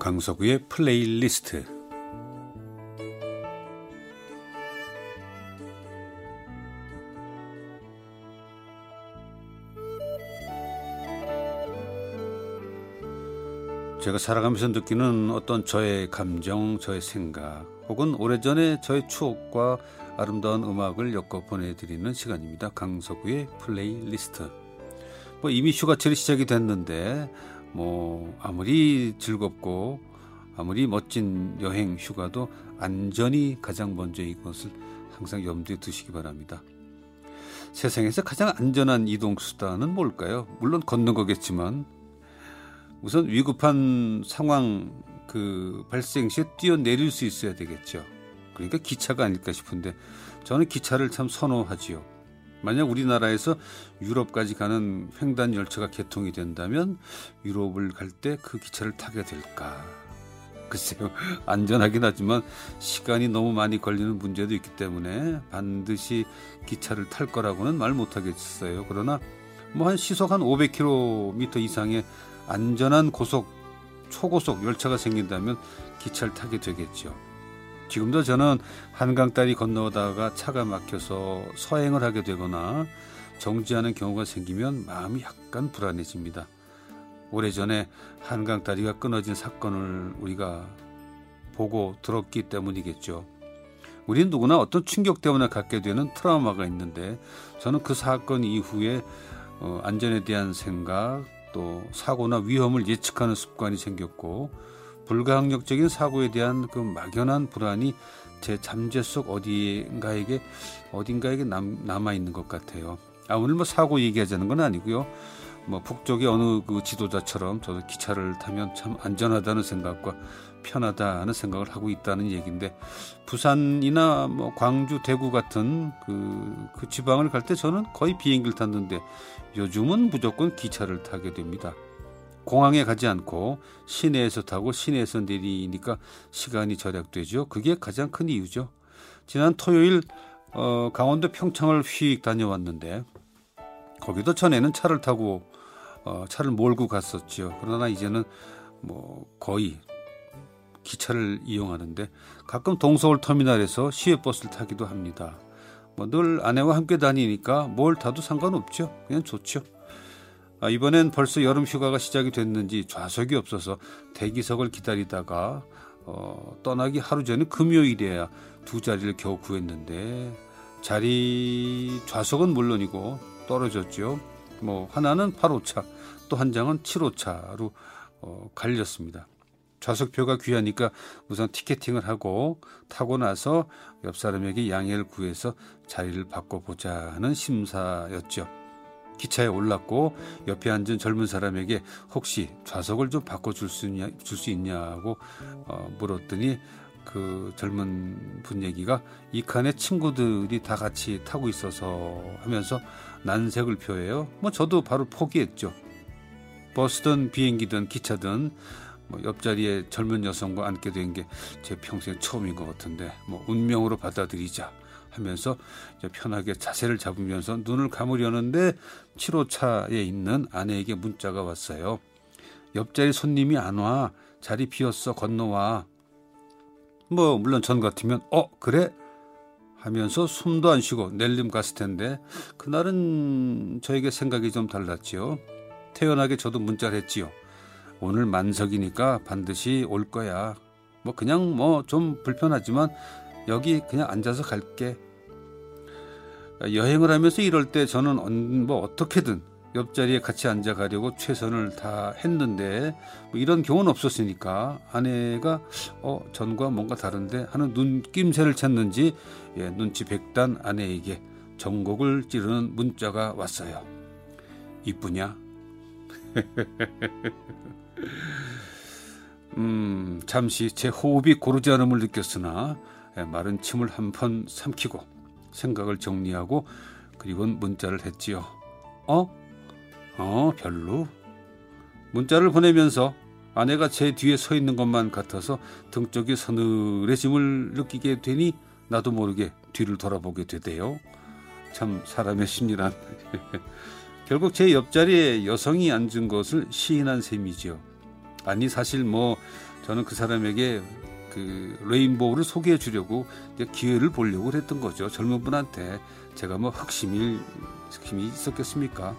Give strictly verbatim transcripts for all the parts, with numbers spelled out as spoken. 강석우의 플레이리스트. 제가 살아가면서 느끼는 어떤 저의 감정, 저의 생각, 혹은 오래전에 저의 추억과 아름다운 음악을 엮어 보내드리는 시간입니다. 강석우의 플레이리스트. 뭐 이미 휴가철이 시작이 됐는데 뭐 아무리 즐겁고 아무리 멋진 여행 휴가도 안전이 가장 먼저 이것을 항상 염두에 두시기 바랍니다. 세상에서 가장 안전한 이동수단은 뭘까요? 물론 걷는 거겠지만 우선 위급한 상황 그 발생 시에 뛰어내릴 수 있어야 되겠죠. 그러니까 기차가 아닐까 싶은데 저는 기차를 참 선호하지요. 만약 우리나라에서 유럽까지 가는 횡단 열차가 개통이 된다면 유럽을 갈 때 그 기차를 타게 될까? 글쎄요. 안전하긴 하지만 시간이 너무 많이 걸리는 문제도 있기 때문에 반드시 기차를 탈 거라고는 말 못하겠어요. 그러나 뭐 한 시속 한 오백 킬로미터 이상의 안전한 고속, 초고속 열차가 생긴다면 기차를 타게 되겠죠. 지금도 저는 한강 다리 건너다가 차가 막혀서 서행을 하게 되거나 정지하는 경우가 생기면 마음이 약간 불안해집니다. 오래전에 한강 다리가 끊어진 사건을 우리가 보고 들었기 때문이겠죠. 우린 누구나 어떤 충격 때문에 갖게 되는 트라우마가 있는데 저는 그 사건 이후에 안전에 대한 생각, 또 사고나 위험을 예측하는 습관이 생겼고 불가항력적인 사고에 대한 그 막연한 불안이 제 잠재 속 어딘가에게 어딘가에게 남, 남아있는 것 같아요. 아, 오늘 뭐 사고 얘기하자는 건 아니고요. 뭐 북쪽의 어느 그 지도자처럼 저도 기차를 타면 참 안전하다는 생각과 편하다는 생각을 하고 있다는 얘기인데 부산이나 뭐 광주, 대구 같은 그, 그 지방을 갈 때 저는 거의 비행기를 탔는데 요즘은 무조건 기차를 타게 됩니다. 공항에 가지 않고 시내에서 타고 시내에서 내리니까 시간이 절약되죠. 그게 가장 큰 이유죠. 지난 토요일 어, 강원도 평창을 휙 다녀왔는데 거기도 전에는 차를 타고 어, 차를 몰고 갔었죠. 그러나 이제는 뭐 거의 기차를 이용하는데 가끔 동서울 터미널에서 시외버스를 타기도 합니다. 뭐 늘 아내와 함께 다니니까 뭘 타도 상관없죠. 그냥 좋죠. 아, 이번엔 벌써 여름 휴가가 시작이 됐는지 좌석이 없어서 대기석을 기다리다가 어, 떠나기 하루 전에 금요일에야 두 자리를 겨우 구했는데 자리 좌석은 물론이고 떨어졌죠. 뭐 하나는 팔 호차 또 한 장은 칠 호차로 어, 갈렸습니다. 좌석표가 귀하니까 우선 티켓팅을 하고 타고 나서 옆 사람에게 양해를 구해서 자리를 바꿔보자 하는 심사였죠. 기차에 올랐고 옆에 앉은 젊은 사람에게 혹시 좌석을 좀 바꿔줄 수 있냐, 줄 수 있냐고 어, 물었더니 그 젊은 분 얘기가 이 칸에 친구들이 다 같이 타고 있어서 하면서 난색을 표해요. 뭐 저도 바로 포기했죠. 버스든 비행기든 기차든 뭐 옆자리에 젊은 여성과 앉게 된 게 제 평생 처음인 것 같은데 뭐 운명으로 받아들이자 하면서 이제 편하게 자세를 잡으면서 눈을 감으려는데 칠 호차에 있는 아내에게 문자가 왔어요. 옆자리 손님이 안 와. 자리 비었어. 건너와. 뭐 물론 전 같으면 어 그래? 하면서 숨도 안 쉬고 낼름 갔을 텐데 그날은 저에게 생각이 좀 달랐지요. 태연하게 저도 문자를 했지요. 오늘 만석이니까 반드시 올 거야. 뭐 그냥 뭐 좀 불편하지만 여기 그냥 앉아서 갈게. 여행을 하면서 이럴 때 저는 뭐 어떻게든 옆자리에 같이 앉아 가려고 최선을 다 했는데 뭐 이런 경우는 없었으니까 아내가 어, 전과 뭔가 다른데 하는 눈낌새를 챘는지 예, 눈치 백단 아내에게 정곡을 찌르는 문자가 왔어요. 이쁘냐? 음, 잠시 제 호흡이 고르지 않음을 느꼈으나 마른 침을 한 번 삼키고 생각을 정리하고 그리고는 문자를 했지요. 어? 어 별로? 문자를 보내면서 아내가 제 뒤에 서 있는 것만 같아서 등 쪽이 서늘해짐을 느끼게 되니 나도 모르게 뒤를 돌아보게 되대요. 참 사람의 심리란. 결국 제 옆자리에 여성이 앉은 것을 시인한 셈이지요. 아니 사실 뭐 저는 그 사람에게 그 레인보우를 소개해 주려고 기회를 보려고 했던 거죠. 젊은 분한테 제가 뭐 흑심이 있었겠습니까?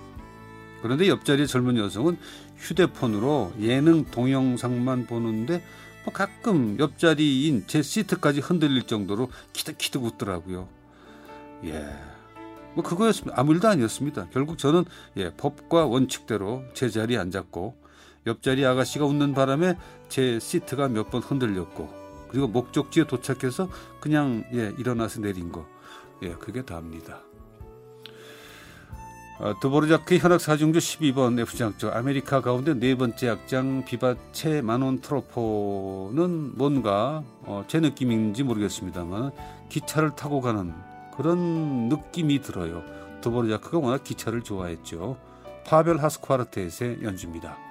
그런데 옆자리의 젊은 여성은 휴대폰으로 예능 동영상만 보는데 뭐 가끔 옆자리인 제 시트까지 흔들릴 정도로 키득키득 웃더라고요. 예, 뭐 그거였습니다. 아무 일도 아니었습니다. 결국 저는 예, 법과 원칙대로 제 자리에 앉았고 옆자리 아가씨가 웃는 바람에 제 시트가 몇 번 흔들렸고 그리고 목적지에 도착해서 그냥 예, 일어나서 내린 거. 예, 그게 다입니다. 아, 드보르자크의 현악사중조 십이 번 에프장조 아메리카 가운데 네 번째 악장 비바체 마논 트로포는 뭔가 어, 제 느낌인지 모르겠습니다만 기차를 타고 가는 그런 느낌이 들어요. 드보르자크가 워낙 기차를 좋아했죠. 파벨 하스콰르텟의 연주입니다.